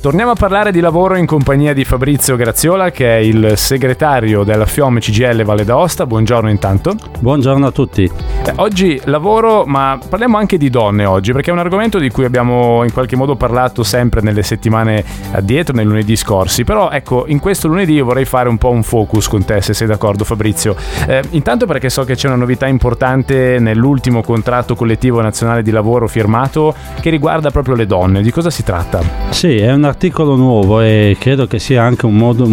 Torniamo a parlare di lavoro in compagnia di Fabrizio Graziola, che è il segretario della FIOM CGIL Valle d'Aosta. Buongiorno intanto. Buongiorno a tutti. Oggi lavoro, ma parliamo anche di donne oggi, perché è un argomento di cui abbiamo in qualche modo parlato sempre nelle settimane addietro, nei lunedì scorsi. Però ecco, in questo lunedì io vorrei fare un po' un focus con te, se sei d'accordo Fabrizio. Intanto perché so che c'è una novità importante nell'ultimo contratto collettivo nazionale di lavoro firmato, che riguarda proprio le donne. Di cosa si tratta? Sì, è un articolo nuovo e credo che sia anche un modo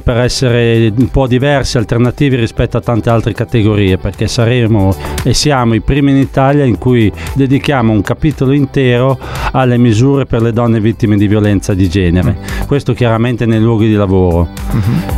per essere un po' diversi, alternativi rispetto a tante altre categorie, perché saremo e siamo i primi in Italia in cui dedichiamo un capitolo intero alle misure per le donne vittime di violenza di genere, questo chiaramente nei luoghi di lavoro.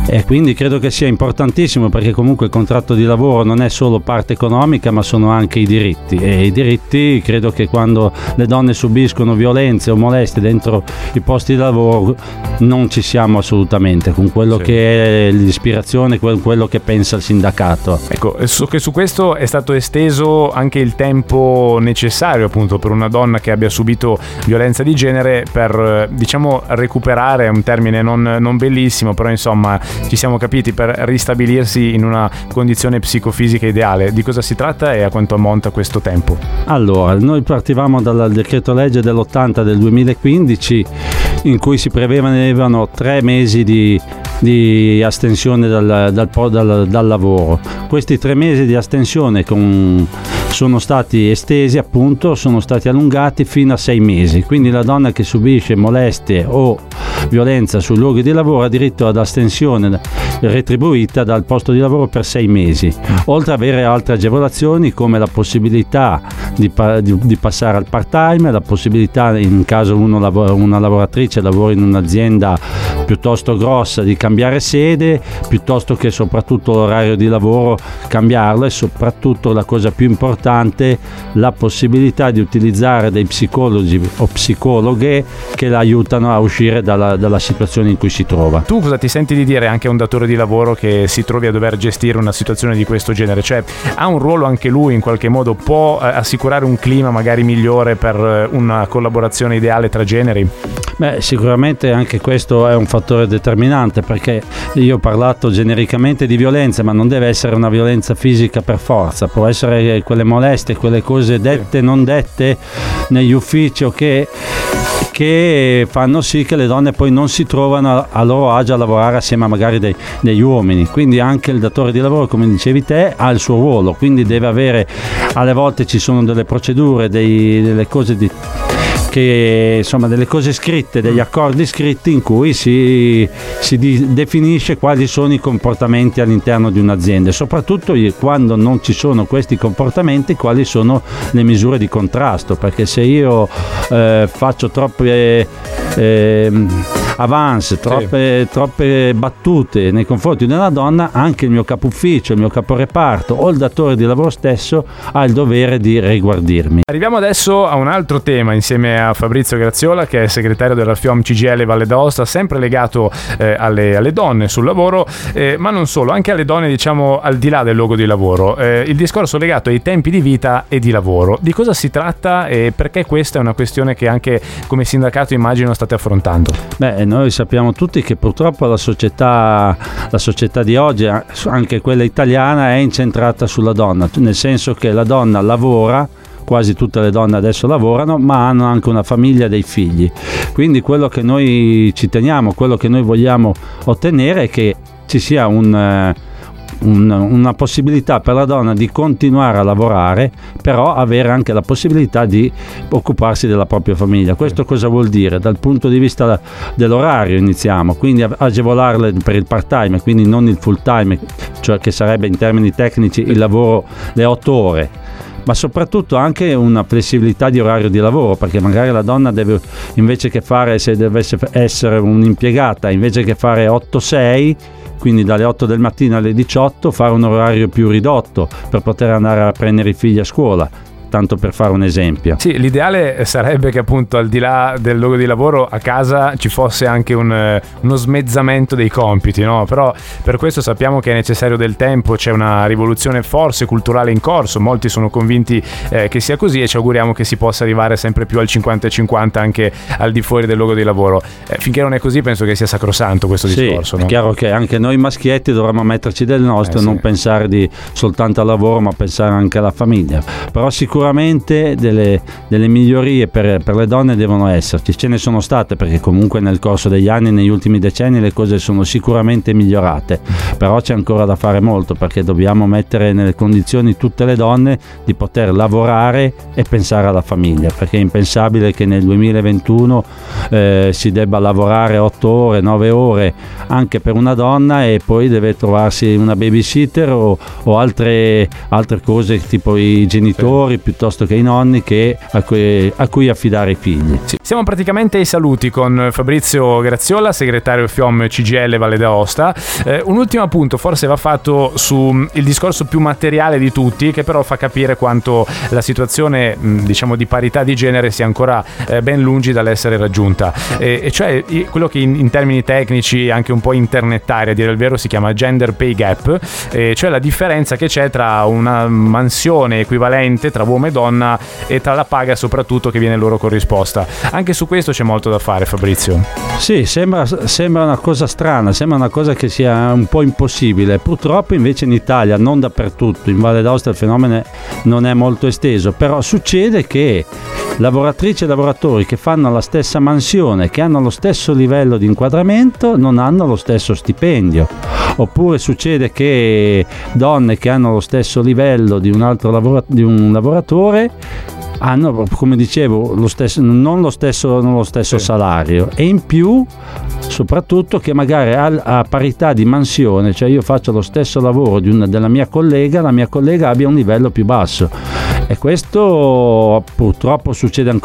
E quindi credo che sia importantissimo, perché comunque il contratto di lavoro non è solo parte economica, ma sono anche i diritti, e i diritti credo che quando le donne subiscono violenze o molestie dentro i posti di lavoro non ci siamo assolutamente, con quello che è l'ispirazione, quello che pensa il sindacato. Ecco, che su questo è stato esteso anche il tempo necessario appunto per una donna che abbia subito violenza di genere per, diciamo, recuperare, un termine non bellissimo, però insomma ci siamo capiti, per ristabilirsi in una condizione psicofisica ideale. Di cosa si tratta e a quanto ammonta questo tempo? Allora, noi partivamo dal decreto legge dell'80 del 2015 in cui si prevedevano 3 mesi di astensione dal lavoro. Questi 3 mesi di astensione sono stati estesi, appunto, sono stati allungati fino a 6 mesi, quindi la donna che subisce molestie o violenza sui luoghi di lavoro ha diritto ad astensione retribuita dal posto di lavoro per 6 mesi, oltre ad avere altre agevolazioni come la possibilità di passare al part time, la possibilità, in caso una lavoratrice lavora in un'azienda piuttosto grossa, di cambiare sede, piuttosto che soprattutto l'orario di lavoro cambiarlo, e soprattutto la cosa più importante, la possibilità di utilizzare dei psicologi o psicologhe che la aiutano a uscire dalla situazione in cui si trova. Tu cosa ti senti di dire anche a un datore di lavoro che si trovi a dover gestire una situazione di questo genere? Cioè, ha un ruolo anche lui in qualche modo? Può assicurare un clima magari migliore per una collaborazione ideale tra generi? Beh, sicuramente anche questo è un fattore determinante, perché io ho parlato genericamente di violenza, ma non deve essere una violenza fisica per forza, può essere quelle molestie, quelle cose dette, non dette negli uffici che fanno sì che le donne poi non si trovano a loro agio a lavorare assieme a magari degli uomini. Quindi anche il datore di lavoro, come dicevi te, ha il suo ruolo, quindi deve avere, alle volte ci sono delle procedure, delle cose che insomma, delle cose scritte, degli accordi scritti in cui si definisce quali sono i comportamenti all'interno di un'azienda, e soprattutto quando non ci sono questi comportamenti quali sono le misure di contrasto, perché se io faccio troppe avance, troppe battute nei confronti di una donna, anche il mio capo ufficio, il mio caporeparto o il datore di lavoro stesso ha il dovere di riguardirmi. Arriviamo adesso a un altro tema insieme a Fabrizio Graziola, che è segretario della FIOM CGIL Valle d'Aosta, sempre legato alle donne sul lavoro, ma non solo, anche alle donne, diciamo, al di là del luogo di lavoro, il discorso legato ai tempi di vita e di lavoro. Di cosa si tratta e perché questa è una questione che anche come sindacato immagino state affrontando? Beh, noi sappiamo tutti che purtroppo la società di oggi, anche quella italiana, è incentrata sulla donna, nel senso che la donna lavora, quasi tutte le donne adesso lavorano, ma hanno anche una famiglia, dei figli. Quindi quello che noi ci teniamo, quello che noi vogliamo ottenere è che ci sia una possibilità per la donna di continuare a lavorare, però avere anche la possibilità di occuparsi della propria famiglia. Questo cosa vuol dire? Dal punto di vista dell'orario iniziamo, quindi agevolarle per il part time, quindi non il full time, cioè che sarebbe in termini tecnici il lavoro le 8 ore, ma soprattutto anche una flessibilità di orario di lavoro, perché magari la donna deve, invece che fare, se dovesse essere un'impiegata, invece che fare 8-6, quindi dalle 8 del mattino alle 18, fare un orario più ridotto per poter andare a prendere i figli a scuola. tanto per fare un esempio. Sì, l'ideale sarebbe che appunto al di là del luogo di lavoro a casa ci fosse anche uno smezzamento dei compiti, no? Però per questo sappiamo che è necessario del tempo, c'è una rivoluzione forse culturale in corso, molti sono convinti che sia così e ci auguriamo che si possa arrivare sempre più al 50-50 anche al di fuori del luogo di lavoro. Finché non è così penso che sia sacrosanto questo discorso. Sì, no? È chiaro che anche noi maschietti dovremmo metterci del nostro, non pensare di soltanto al lavoro ma pensare anche alla famiglia, però sicuramente delle migliorie per le donne devono esserci, ce ne sono state perché comunque nel corso degli anni, negli ultimi decenni le cose sono sicuramente migliorate, però c'è ancora da fare molto perché dobbiamo mettere nelle condizioni tutte le donne di poter lavorare e pensare alla famiglia, perché è impensabile che nel 2021 si debba lavorare 8 ore, 9 ore anche per una donna e poi deve trovarsi una babysitter o altre cose tipo i genitori piuttosto che i nonni a cui affidare i figli. Sì. Siamo praticamente ai saluti con Fabrizio Graziola, segretario FIOM CGIL Valle d'Aosta. Un ultimo appunto forse va fatto su il discorso più materiale di tutti, che però fa capire quanto la situazione diciamo di parità di genere sia ancora ben lungi dall'essere raggiunta, e cioè quello che in termini tecnici anche un po' internettari a dire il vero si chiama gender pay gap, cioè la differenza che c'è tra una mansione equivalente tra uomo e donna e tra la paga soprattutto che viene loro corrisposta. Anche su questo c'è molto da fare, Fabrizio. Sì, sembra una cosa strana, sembra una cosa che sia un po' impossibile, purtroppo invece in Italia, non dappertutto, in Valle d'Aosta il fenomeno non è molto esteso, però succede che lavoratrici e lavoratori che fanno la stessa mansione, che hanno lo stesso livello di inquadramento, non hanno lo stesso stipendio. Oppure succede che donne che hanno lo stesso livello di un lavoratore hanno, come dicevo, non lo stesso salario, e in più soprattutto che magari a parità di mansione, cioè io faccio lo stesso lavoro della mia collega, la mia collega abbia un livello più basso, e questo purtroppo succede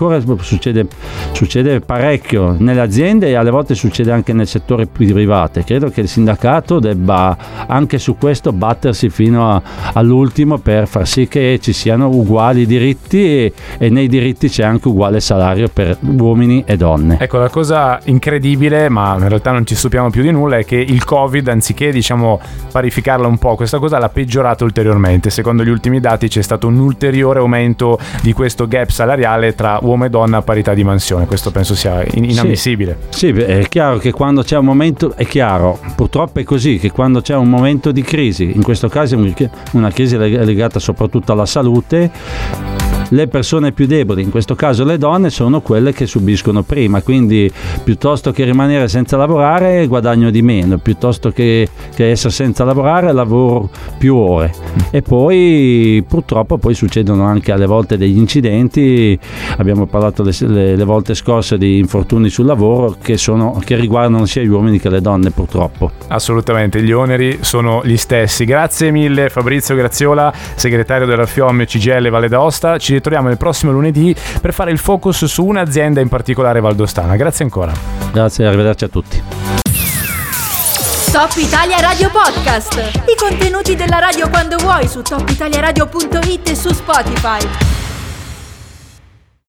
parecchio nelle aziende e alle volte succede anche nel settore privato. Credo che il sindacato debba anche su questo battersi fino all'ultimo per far sì che ci siano uguali diritti e nei diritti c'è anche uguale salario per uomini e donne. Ecco, la cosa incredibile, ma in realtà non ci stupiamo più di nulla, è che il Covid, anziché diciamo parificarla un po', questa cosa l'ha peggiorata ulteriormente. Secondo gli ultimi dati c'è stato un ulteriore aumento di questo gap salariale tra uomo e donna a parità di mansione. Questo penso sia inammissibile. Sì, è chiaro che quando c'è un momento, è chiaro, purtroppo è così, che quando c'è un momento di crisi, in questo caso una crisi legata soprattutto alla salute, le persone più deboli, in questo caso le donne, sono quelle che subiscono prima, quindi piuttosto che rimanere senza lavorare guadagno di meno, piuttosto che essere senza lavorare lavoro più ore, e poi purtroppo poi succedono anche alle volte degli incidenti. Abbiamo parlato le volte scorse di infortuni sul lavoro che riguardano sia gli uomini che le donne, purtroppo. Assolutamente, gli oneri sono gli stessi. Grazie mille Fabrizio Graziola, segretario della FIOM CGIL Valle d'Aosta. Ci ritroviamo il prossimo lunedì per fare il focus su un'azienda in particolare valdostana. Grazie ancora. Grazie, arrivederci a tutti. Top Italia Radio Podcast. I contenuti della radio quando vuoi su topitaliaradio.it e su Spotify.